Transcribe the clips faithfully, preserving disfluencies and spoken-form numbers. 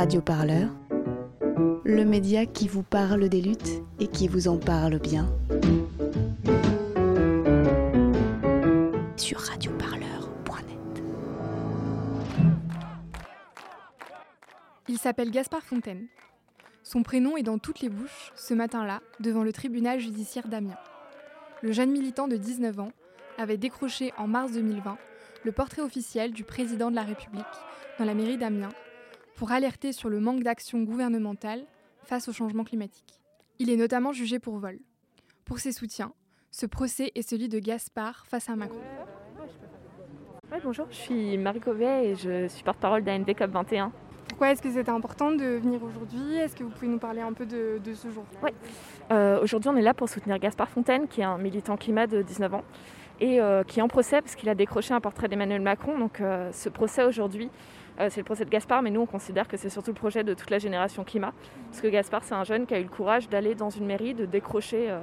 Radioparleur, le média qui vous parle des luttes et qui vous en parle bien. Sur radioparleur point net. Il s'appelle Gaspard Fontaine. Son prénom est dans toutes les bouches, ce matin-là, devant le tribunal judiciaire d'Amiens. Le jeune militant de dix-neuf ans avait décroché en mars deux mille vingt le portrait officiel du président de la République dans la mairie d'Amiens pour alerter sur le manque d'action gouvernementale face au changement climatique. Il est notamment jugé pour vol. Pour ses soutiens, ce procès est celui de Gaspard face à Macron. Ouais, bonjour, je suis Marie Covet et je suis porte-parole d'A N V COP vingt et un. Pourquoi est-ce que c'était important de venir aujourd'hui ? Est-ce que vous pouvez nous parler un peu de, de ce jour ? Oui, euh, aujourd'hui on est là pour soutenir Gaspard Fontaine, qui est un militant climat de dix-neuf ans. Et euh, qui est en procès parce qu'il a décroché un portrait d'Emmanuel Macron. Donc euh, ce procès aujourd'hui, euh, c'est le procès de Gaspard, mais nous on considère que c'est surtout le projet de toute la génération climat. Parce que Gaspard, c'est un jeune qui a eu le courage d'aller dans une mairie, de décrocher euh,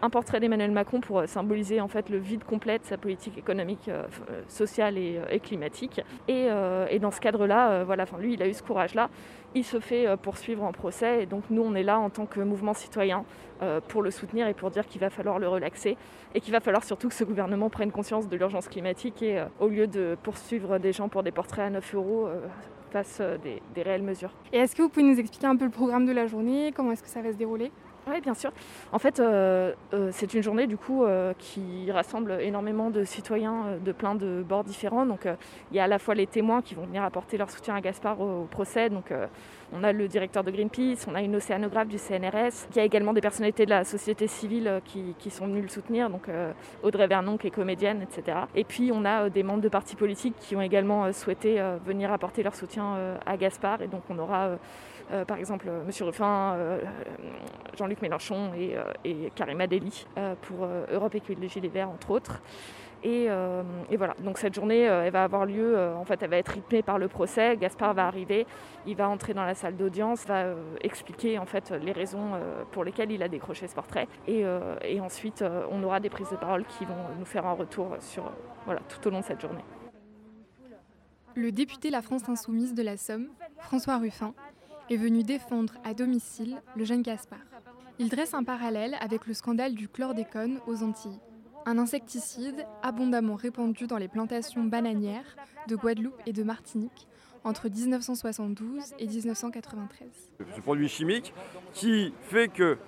un portrait d'Emmanuel Macron pour euh, symboliser en fait le vide complet de sa politique économique, euh, sociale et, et climatique. Et, euh, et dans ce cadre-là, euh, voilà, lui il a eu ce courage-là. Il se fait euh, poursuivre en procès et donc nous on est là en tant que mouvement citoyen euh, pour le soutenir et pour dire qu'il va falloir le relaxer et qu'il va falloir surtout que ce gouvernement prennent conscience de l'urgence climatique et euh, au lieu de poursuivre des gens pour des portraits à neuf euros, euh, fassent euh, des, des réelles mesures. Et est-ce que vous pouvez nous expliquer un peu le programme de la journée ? Comment est-ce que ça va se dérouler ? Oui, bien sûr. En fait, euh, euh, c'est une journée du coup euh, qui rassemble énormément de citoyens euh, de plein de bords différents. Donc, il euh, y a à la fois les témoins qui vont venir apporter leur soutien à Gaspard au, au procès. Donc, euh, on a le directeur de Greenpeace, on a une océanographe du C N R S. Il y a également des personnalités de la société civile euh, qui, qui sont venues le soutenir. Donc, euh, Audrey Vernon qui est comédienne, et cetera. Et puis, on a euh, des membres de partis politiques qui ont également euh, souhaité euh, venir apporter leur soutien euh, à Gaspard. Et donc, on aura euh, euh, par exemple euh, Monsieur Ruffin, euh, Jean-Luc Mélenchon et, euh, et Karima Delli euh, pour euh, Europe Écologie Les Verts, entre autres. Et, euh, et voilà, donc cette journée, euh, elle va avoir lieu, euh, en fait, elle va être rythmée par le procès. Gaspard va arriver, il va entrer dans la salle d'audience, va euh, expliquer en fait les raisons euh, pour lesquelles il a décroché ce portrait. Et, euh, et ensuite, euh, on aura des prises de parole qui vont nous faire un retour sur, euh, voilà, tout au long de cette journée. Le député La France Insoumise de la Somme, François Ruffin, est venu défendre à domicile le jeune Gaspard. Il dresse un parallèle avec le scandale du chlordécone aux Antilles, un insecticide abondamment répandu dans les plantations bananières de Guadeloupe et de Martinique entre dix-neuf cent soixante-douze et dix-neuf cent quatre-vingt-treize. Ce produit chimique qui fait que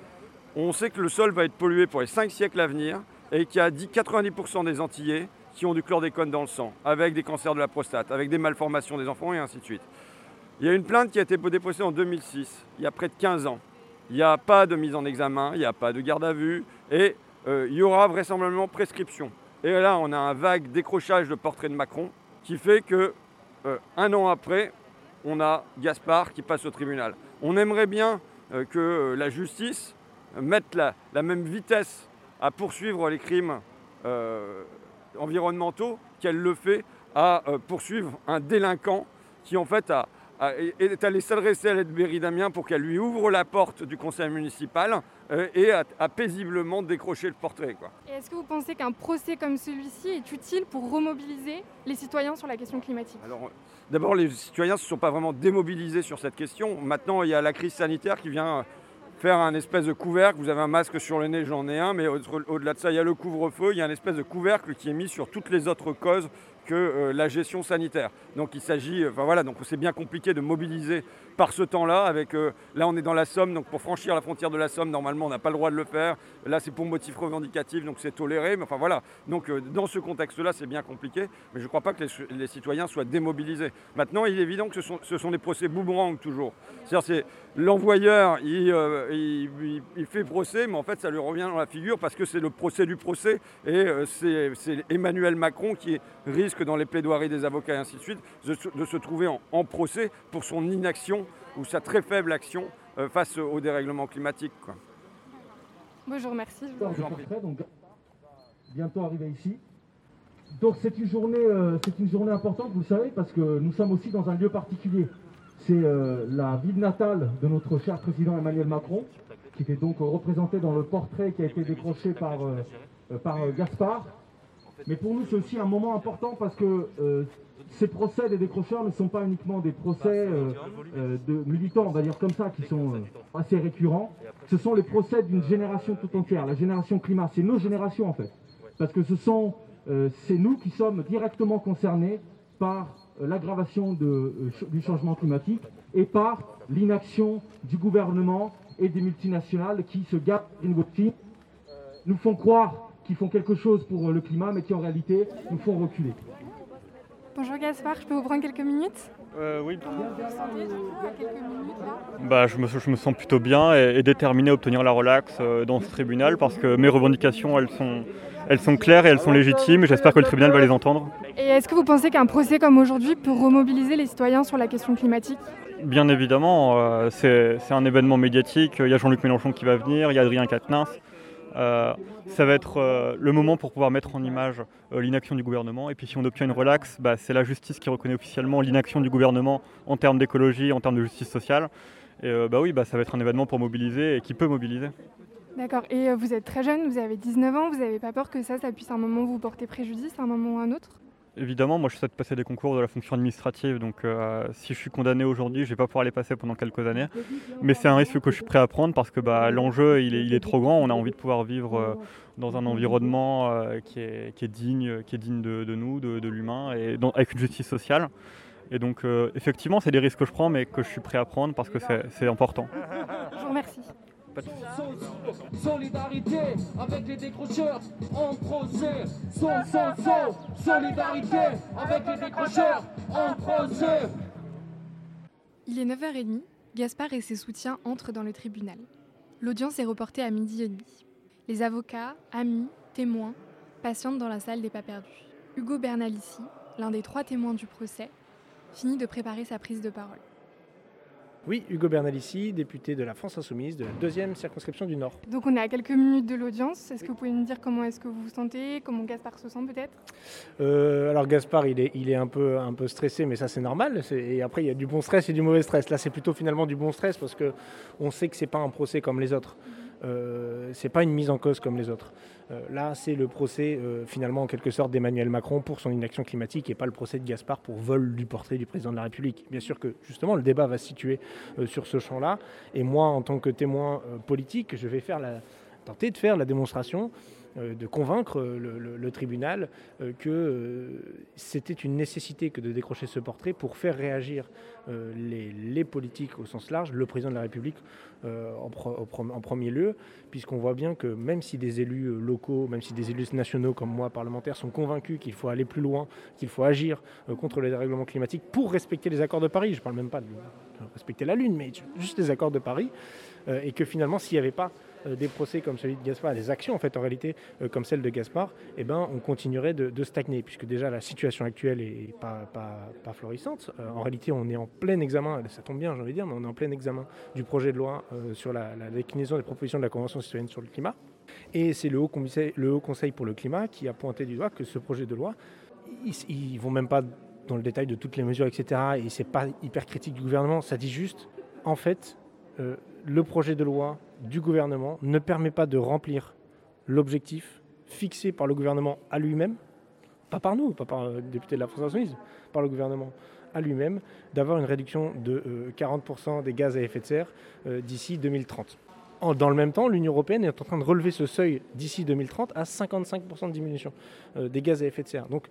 on sait que le sol va être pollué pour les cinq siècles à venir et qu'il y a quatre-vingt-dix pour cent des Antillais qui ont du chlordécone dans le sang, avec des cancers de la prostate, avec des malformations des enfants et ainsi de suite. Il y a une plainte qui a été déposée en deux mille six, il y a près de quinze ans. Il n'y a pas de mise en examen, il n'y a pas de garde à vue et euh, il y aura vraisemblablement prescription. Et là, on a un vague décrochage de portrait de Macron qui fait que euh, un an après, on a Gaspard qui passe au tribunal. On aimerait bien euh, que euh, la justice mette la, la même vitesse à poursuivre les crimes euh, environnementaux qu'elle le fait à euh, poursuivre un délinquant qui en fait a... est allée s'adresser à la mairie d'Amiens pour qu'elle lui ouvre la porte du conseil municipal euh, et a, a paisiblement décroché le portrait, quoi. Et est-ce que vous pensez qu'un procès comme celui-ci est utile pour remobiliser les citoyens sur la question climatique ? Alors, d'abord, les citoyens ne se sont pas vraiment démobilisés sur cette question. Maintenant, il y a la crise sanitaire qui vient faire un espèce de couvercle. Vous avez un masque sur le nez, j'en ai un, mais au-delà de ça, il y a le couvre-feu. Il y a un espèce de couvercle qui est mis sur toutes les autres causes que euh, la gestion sanitaire. Donc il s'agit, enfin voilà, donc c'est bien compliqué de mobiliser par ce temps-là. Avec euh, là, on est dans la Somme, donc pour franchir la frontière de la Somme, normalement, on n'a pas le droit de le faire. Là, c'est pour motif revendicatif, donc c'est toléré. Mais enfin voilà, donc euh, dans ce contexte-là, c'est bien compliqué. Mais je ne crois pas que les, les citoyens soient démobilisés. Maintenant, il est évident que ce sont, ce sont des procès boomerang toujours. C'est-à-dire, c'est l'envoyeur, il, euh, il, il, il fait procès, mais en fait, ça lui revient dans la figure parce que c'est le procès du procès et euh, c'est, c'est Emmanuel Macron qui risque que dans les plaidoiries des avocats et ainsi de suite, de, de se trouver en, en procès pour son inaction ou sa très faible action euh, face au dérèglement climatique, quoi. Bonjour, merci. Donc, je vous en prie. Donc, bientôt arrivé ici. Donc c'est une journée, euh, c'est une journée importante, vous le savez, parce que nous sommes aussi dans un lieu particulier. C'est euh, la ville natale de notre cher président Emmanuel Macron, qui était donc représenté dans le portrait qui a été décroché par, euh, par euh, Gaspard. Mais pour nous, c'est aussi un moment important parce que euh, ces procès des décrocheurs ne sont pas uniquement des procès euh, euh, de militants, on va dire comme ça, qui sont euh, assez récurrents. Ce sont les procès d'une génération tout entière, la génération climat. C'est nos générations, en fait. Parce que ce sont, euh, c'est nous qui sommes directement concernés par euh, l'aggravation de, euh, du changement climatique et par l'inaction du gouvernement et des multinationales qui se gavent greenwashing, nous font croire qui font quelque chose pour le climat, mais qui en réalité nous font reculer. Bonjour Gaspard, je peux vous prendre quelques minutes ? euh, Oui. Vous vous sentez du coup à quelques minutes là ? bah, je, me, je me sens plutôt bien et, et déterminé à obtenir la relaxe euh, dans ce tribunal parce que mes revendications, elles sont, elles sont claires et elles sont légitimes et j'espère que le tribunal va les entendre. Et est-ce que vous pensez qu'un procès comme aujourd'hui peut remobiliser les citoyens sur la question climatique ? Bien évidemment, euh, c'est, c'est un événement médiatique. Il y a Jean-Luc Mélenchon qui va venir, il y a Adrien Quatennens. Euh, ça va être euh, le moment pour pouvoir mettre en image euh, l'inaction du gouvernement. Et puis si on obtient une relaxe, bah, c'est la justice qui reconnaît officiellement l'inaction du gouvernement en termes d'écologie, en termes de justice sociale. Et euh, bah oui, bah, ça va être un événement pour mobiliser et qui peut mobiliser. D'accord. Et euh, vous êtes très jeune, vous avez dix-neuf ans, vous n'avez pas peur que ça, ça puisse à un moment vous porter préjudice, à un moment ou à un autre ? Évidemment, moi je souhaite passer des concours de la fonction administrative, donc euh, si je suis condamné aujourd'hui, je ne vais pas pouvoir les passer pendant quelques années. Mais c'est un risque que je suis prêt à prendre parce que bah, l'enjeu il est, il est trop grand, on a envie de pouvoir vivre euh, dans un environnement euh, qui est, qui est digne, qui est digne de, de nous, de, de l'humain, et dans, avec une justice sociale. Et donc euh, effectivement, c'est des risques que je prends mais que je suis prêt à prendre parce que c'est, c'est important. Je vous remercie. Solidarité avec les décrocheurs en procès. Son, son, son. Solidarité avec les décrocheurs en procès. Il est neuf heures trente, Gaspard et ses soutiens entrent dans le tribunal. L'audience est reportée à midi et demi. Les avocats, amis, témoins patientent dans la salle des pas perdus. Hugo Bernalicis, l'un des trois témoins du procès, finit de préparer sa prise de parole. Oui, Hugo Bernalicis, député de la France Insoumise, de la deuxième circonscription du Nord. Donc on est à quelques minutes de l'audience. Est-ce que vous pouvez nous dire comment est-ce que vous vous sentez, comment Gaspard se sent peut-être ? euh, Alors Gaspard, il est, il est un, peu, un peu stressé, mais ça c'est normal. C'est, et après, il y a du bon stress et du mauvais stress. Là, c'est plutôt finalement du bon stress parce qu'on sait que ce n'est pas un procès comme les autres. Euh, c'est pas une mise en cause comme les autres. Euh, là, c'est le procès, euh, finalement, en quelque sorte, d'Emmanuel Macron pour son inaction climatique et pas le procès de Gaspard pour vol du portrait du président de la République. Bien sûr que, justement, le débat va se situer euh, sur ce champ-là. Et moi, en tant que témoin euh, politique, je vais faire la... tenter de faire la démonstration, euh, de convaincre le, le, le tribunal euh, que euh, c'était une nécessité que de décrocher ce portrait pour faire réagir euh, les, les politiques au sens large, le président de la République euh, en, pro, en premier lieu, puisqu'on voit bien que même si des élus locaux, même si des élus nationaux comme moi, parlementaires, sont convaincus qu'il faut aller plus loin, qu'il faut agir euh, contre les dérèglements climatiques pour respecter les accords de Paris, je ne parle même pas de respecter la Lune, mais juste les accords de Paris, euh, et que finalement, s'il n'y avait pas Euh, des procès comme celui de Gaspard, des actions en fait en réalité euh, comme celle de Gaspard, eh ben, on continuerait de, de stagner puisque déjà la situation actuelle est pas, pas, pas florissante. Euh, en réalité on est en plein examen, ça tombe bien j'ai envie de dire, mais on est en plein examen du projet de loi euh, sur la, la déclinaison des propositions de la Convention citoyenne sur le climat. Et c'est le Haut Conseil, le Haut Conseil pour le climat qui a pointé du doigt que ce projet de loi, ils ne vont même pas dans le détail de toutes les mesures, et cetera. Et c'est pas hyper critique du gouvernement, ça dit juste en fait euh, le projet de loi du gouvernement ne permet pas de remplir l'objectif fixé par le gouvernement à lui-même, pas par nous, pas par le député de la France Insoumise, par le gouvernement à lui-même, d'avoir une réduction de euh, quarante pour cent des gaz à effet de serre euh, d'ici deux mille trente. En, dans le même temps, l'Union européenne est en train de relever ce seuil d'ici deux mille trente à cinquante-cinq pour cent de diminution euh, des gaz à effet de serre. Donc,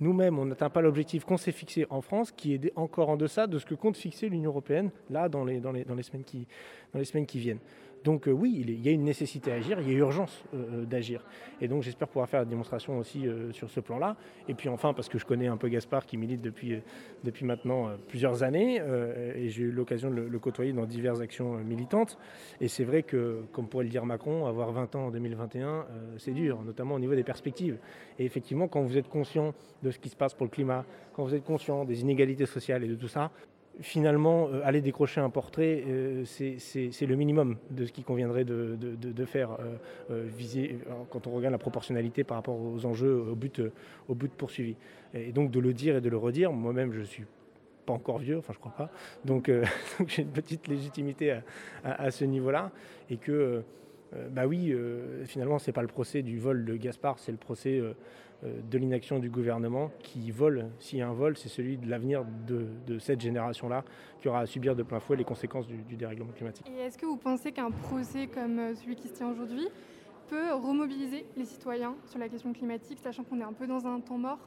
nous-mêmes, on n'atteint pas l'objectif qu'on s'est fixé en France, qui est encore en deçà de ce que compte fixer l'Union européenne, là, dans les, dans les, dans les, semaines, qui, dans les semaines qui viennent. Donc euh, oui, il y a une nécessité à agir, il y a urgence euh, d'agir. Et donc j'espère pouvoir faire la démonstration aussi euh, sur ce plan-là. Et puis enfin, parce que je connais un peu Gaspard, qui milite depuis, euh, depuis maintenant euh, plusieurs années, euh, et j'ai eu l'occasion de le, le côtoyer dans diverses actions euh, militantes. Et c'est vrai que, comme pourrait le dire Macron, avoir vingt ans en deux mille vingt et un, euh, c'est dur, notamment au niveau des perspectives. Et effectivement, quand vous êtes conscient de de ce qui se passe pour le climat, quand vous êtes conscient des inégalités sociales et de tout ça, finalement, euh, aller décrocher un portrait, euh, c'est, c'est, c'est le minimum de ce qu'il conviendrait de, de, de, de faire, euh, euh, viser, quand on regarde la proportionnalité par rapport aux enjeux, au but, euh, au but poursuivi. Et donc de le dire et de le redire, moi-même je suis pas encore vieux, enfin je crois pas, donc, euh, donc j'ai une petite légitimité à, à, à ce niveau-là, et que... Euh, Euh, bah oui, euh, finalement, ce n'est pas le procès du vol de Gaspard, c'est le procès euh, de l'inaction du gouvernement qui vole. S'il y a un vol, c'est celui de l'avenir de, de cette génération-là qui aura à subir de plein fouet les conséquences du, du dérèglement climatique. Et est-ce que vous pensez qu'un procès comme celui qui se tient aujourd'hui peut remobiliser les citoyens sur la question climatique, sachant qu'on est un peu dans un temps mort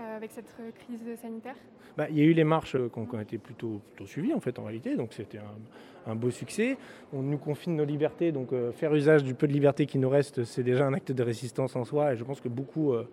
Euh, avec cette euh, crise sanitaire ? Bah, il y a eu les marches euh, qui ont été plutôt, plutôt suivies en fait en réalité, donc c'était un, un beau succès. On nous confine nos libertés, donc euh, faire usage du peu de liberté qui nous reste, c'est déjà un acte de résistance en soi, et je pense que beaucoup euh,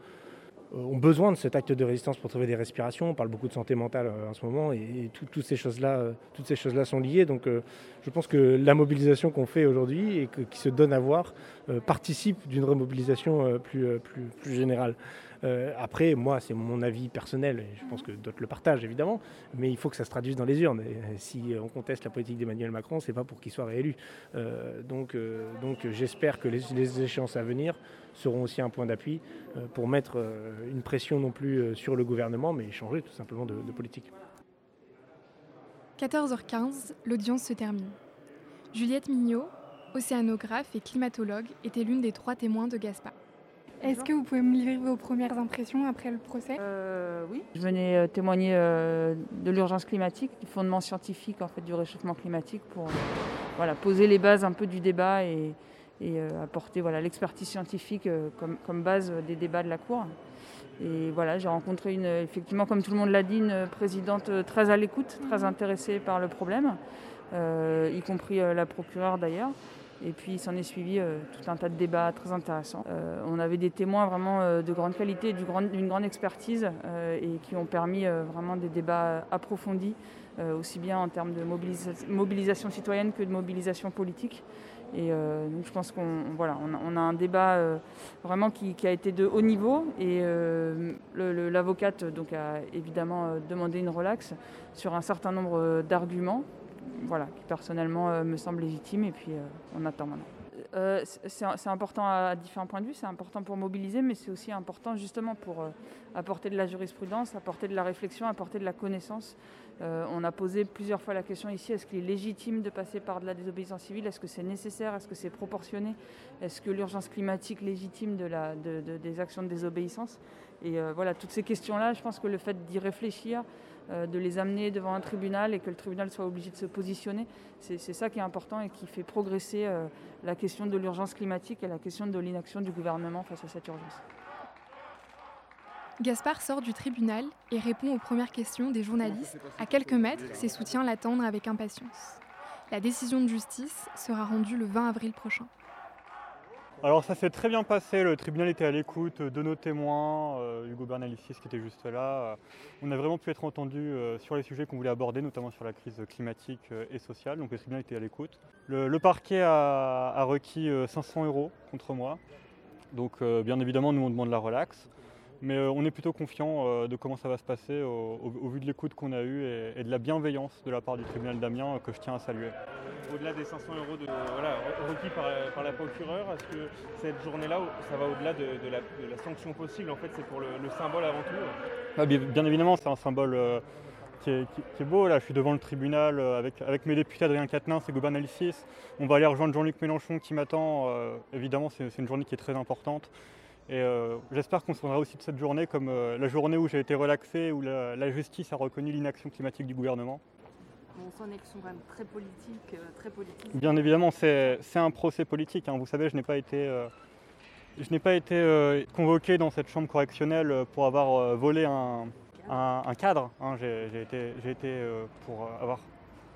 ont besoin de cet acte de résistance pour trouver des respirations. On parle beaucoup de santé mentale euh, en ce moment, et, et tout, toutes ces choses-là, euh, toutes ces choses-là sont liées, donc euh, je pense que la mobilisation qu'on fait aujourd'hui et que, qui se donne à voir euh, participe d'une remobilisation euh, plus, euh, plus, plus générale. Euh, après, moi, c'est mon avis personnel, et je pense que d'autres le partagent évidemment, mais il faut que ça se traduise dans les urnes. Et si on conteste la politique d'Emmanuel Macron, c'est pas pour qu'il soit réélu. Euh, donc, euh, donc j'espère que les, les échéances à venir seront aussi un point d'appui euh, pour mettre euh, une pression non plus euh, sur le gouvernement, mais changer tout simplement de, de politique. quatorze heures quinze, l'audience se termine. Juliette Mignot, océanographe et climatologue, était l'une des trois témoins de Gaspard. Est-ce que vous pouvez me livrer vos premières impressions après le procès ? euh, Oui, je venais témoigner euh, de l'urgence climatique, du fondement scientifique en fait, du réchauffement climatique pour euh, voilà, poser les bases un peu du débat et, et euh, apporter voilà, l'expertise scientifique euh, comme, comme base des débats de la Cour. Et voilà, j'ai rencontré, une, effectivement, comme tout le monde l'a dit, une présidente très à l'écoute, très intéressée par le problème, euh, y compris euh, la procureure d'ailleurs. Et puis, il s'en est suivi euh, tout un tas de débats très intéressants. Euh, on avait des témoins vraiment euh, de grande qualité et du grand, d'une grande expertise euh, et qui ont permis euh, vraiment des débats approfondis, euh, aussi bien en termes de mobilisa- mobilisation citoyenne que de mobilisation politique. Et euh, donc, je pense qu'on on, voilà, on a, on a un débat euh, vraiment qui, qui a été de haut niveau. Et euh, le, le, l'avocate donc, a évidemment euh, demandé une relaxe sur un certain nombre d'arguments. Voilà, qui personnellement euh, me semble légitime et puis euh, on attend maintenant. Euh, c'est, c'est important à différents points de vue, c'est important pour mobiliser, mais c'est aussi important justement pour euh, apporter de la jurisprudence, apporter de la réflexion, apporter de la connaissance. Euh, on a posé plusieurs fois la question ici, est-ce qu'il est légitime de passer par de la désobéissance civile ? Est-ce que c'est nécessaire ? Est-ce que c'est proportionné ? Est-ce que l'urgence climatique légitime de la, de, de, des actions de désobéissance ? Et euh, voilà, toutes ces questions-là, je pense que le fait d'y réfléchir, euh, de les amener devant un tribunal et que le tribunal soit obligé de se positionner, c'est, c'est ça qui est important et qui fait progresser euh, la question de l'urgence climatique et la question de l'inaction du gouvernement face à cette urgence. Gaspard sort du tribunal et répond aux premières questions des journalistes. À quelques mètres, ses soutiens l'attendent avec impatience. La décision de justice sera rendue le vingt avril prochain. Alors ça s'est très bien passé, le tribunal était à l'écoute de nos témoins, Hugo Bernalicis qui était juste là. On a vraiment pu être entendus sur les sujets qu'on voulait aborder, notamment sur la crise climatique et sociale, donc le tribunal était à l'écoute. Le, le parquet a, a requis cinq cents euros contre moi, donc bien évidemment nous on demande la relaxe. Mais on est plutôt confiant de comment ça va se passer au, au, au vu de l'écoute qu'on a eue et, et de la bienveillance de la part du tribunal d'Amiens que je tiens à saluer. Au-delà des cinq cents euros de, voilà, requis par, par la procureure, est-ce que cette journée-là, ça va au-delà de, de, la, de la sanction possible ? En fait, c'est pour le, le symbole avant tout ? bien, bien évidemment, c'est un symbole qui est, qui, qui est beau. Là, je suis devant le tribunal avec, avec mes députés Adrien Quatennens et Hugo Bernalicis. On va aller rejoindre Jean-Luc Mélenchon qui m'attend. Euh, évidemment, c'est, c'est une journée qui est très importante. Et euh, j'espère qu'on se rendra aussi de cette journée comme euh, la journée où j'ai été relaxé, où la, la justice a reconnu l'inaction climatique du gouvernement. On sent qu'ils sont quand même très politiques, euh, très politiques. Bien évidemment, c'est, c'est un procès politique. Hein. Vous savez, je n'ai pas été, euh, je n'ai pas été euh, convoqué dans cette chambre correctionnelle pour avoir euh, volé un, un, un cadre. Hein. J'ai, j'ai été, j'ai été euh, pour avoir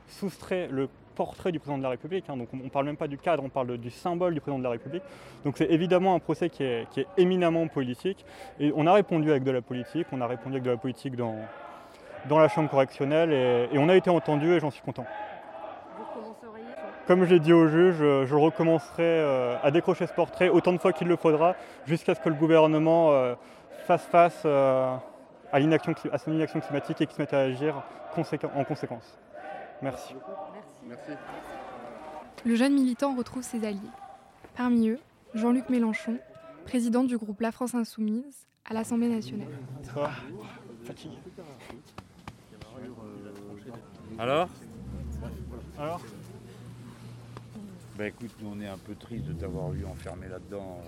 soustrait le portrait du président de la République, hein, donc on ne parle même pas du cadre, on parle de, du symbole du président de la République. Donc c'est évidemment un procès qui est, qui est éminemment politique, et on a répondu avec de la politique, on a répondu avec de la politique dans, dans la chambre correctionnelle, et, et on a été entendu et j'en suis content. Vous recommenceriez ? Comme j'ai dit au juge, je, je recommencerai euh, à décrocher ce portrait autant de fois qu'il le faudra, jusqu'à ce que le gouvernement euh, fasse face euh, à, l'inaction, à son inaction climatique et qu'il se mette à agir conséqu- en conséquence. Merci. Merci. Le jeune militant retrouve ses alliés. Parmi eux, Jean-Luc Mélenchon, président du groupe La France Insoumise à l'Assemblée nationale. Ah, fatigué. Alors Alors Bah écoute, nous on est un peu triste de t'avoir vu enfermé là-dedans.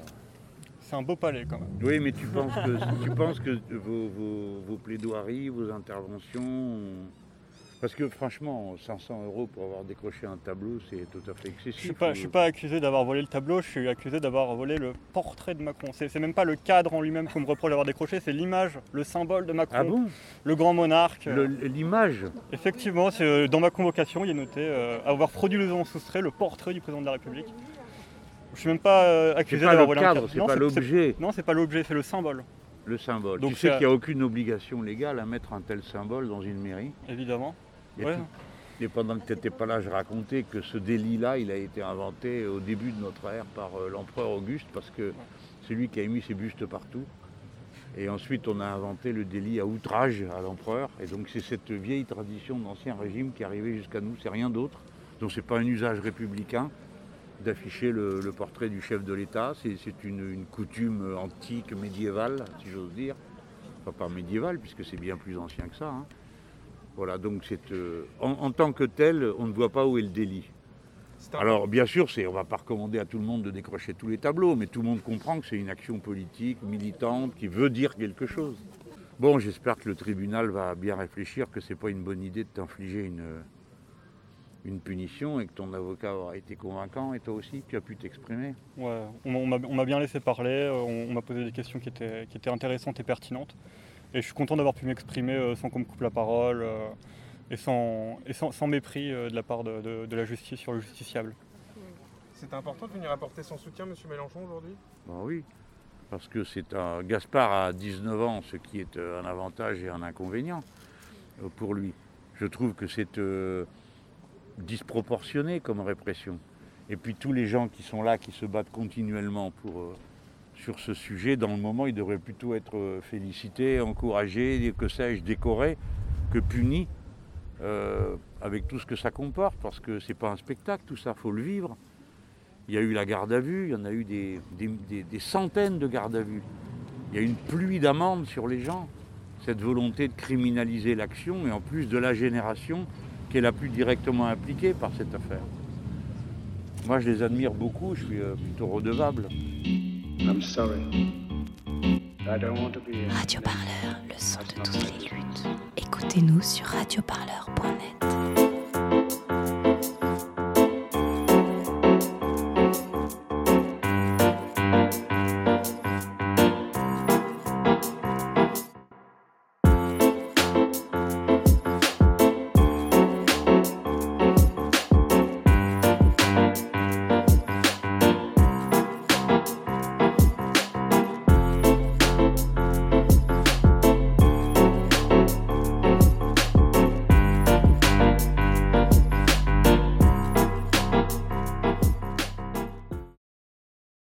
C'est un beau palais quand même. Oui, mais tu penses que, tu penses que vos, vos, vos plaidoiries, vos interventions... Parce que franchement, cinq cents euros pour avoir décroché un tableau, c'est tout à fait excessif. Je ne suis, ou... suis pas accusé d'avoir volé le tableau, je suis accusé d'avoir volé le portrait de Macron. C'est, c'est même pas le cadre en lui-même qu'on me reproche d'avoir décroché, c'est l'image, le symbole de Macron. Ah bon ? Le grand monarque. Le, l'image ? Effectivement, c'est, dans ma convocation, il est noté euh, avoir frauduleusement soustrait le portrait du président de la République. Je ne suis même pas euh, accusé pas d'avoir volé cadre, un cadre. C'est non, pas c'est, l'objet. C'est, non, c'est pas l'objet, c'est le symbole. Le symbole. Donc tu sais à... qu'il n'y a aucune obligation légale à mettre un tel symbole dans une mairie ? Évidemment. Et, ouais. tu, et pendant que tu n'étais pas là, je racontais que ce délit-là, il a été inventé au début de notre ère par euh, l'empereur Auguste, parce que ouais. c'est lui qui a émis ses bustes partout. Et ensuite, on a inventé le délit à outrage à l'empereur. Et donc, c'est cette vieille tradition d'Ancien Régime qui est arrivée jusqu'à nous. C'est rien d'autre. Donc, ce n'est pas un usage républicain d'afficher le, le portrait du chef de l'État. C'est, c'est une, une coutume antique, médiévale, si j'ose dire. Enfin, pas médiévale, puisque c'est bien plus ancien que ça, hein. Voilà, donc c'est, euh, en, en tant que tel, on ne voit pas où est le délit. Alors bien sûr, c'est, on ne va pas recommander à tout le monde de décrocher tous les tableaux, mais tout le monde comprend que c'est une action politique, militante, qui veut dire quelque chose. Bon, j'espère que le tribunal va bien réfléchir, que ce n'est pas une bonne idée de t'infliger une, une punition et que ton avocat aura été convaincant et toi aussi, tu as pu t'exprimer. Ouais, on, on, m'a, on m'a bien laissé parler, on, on m'a posé des questions qui étaient, qui étaient intéressantes et pertinentes. Et je suis content d'avoir pu m'exprimer sans qu'on me coupe la parole et sans, et sans, sans mépris de la part de, de, de la justice sur le justiciable. C'est important de venir apporter son soutien, M. Mélenchon, aujourd'hui ? Ben oui, parce que c'est un... Gaspard a dix-neuf ans, ce qui est un avantage et un inconvénient pour lui. Je trouve que c'est euh, disproportionné comme répression. Et puis tous les gens qui sont là, qui se battent continuellement pour... Euh, sur ce sujet, dans le moment, il devrait plutôt être félicité, encouragé, que sais-je, décoré, que puni, euh, avec tout ce que ça comporte, parce que c'est pas un spectacle, tout ça, faut le vivre. Il y a eu la garde à vue, il y en a eu des, des, des, des centaines de gardes à vue. Il y a une pluie d'amendes sur les gens, cette volonté de criminaliser l'action, et en plus de la génération qui est la plus directement impliquée par cette affaire. Moi, je les admire beaucoup, je suis plutôt redevable. I'm sorry. I don't want to be Radio Parleur, le son de toutes les luttes. Écoutez-nous sur radio parleur point net.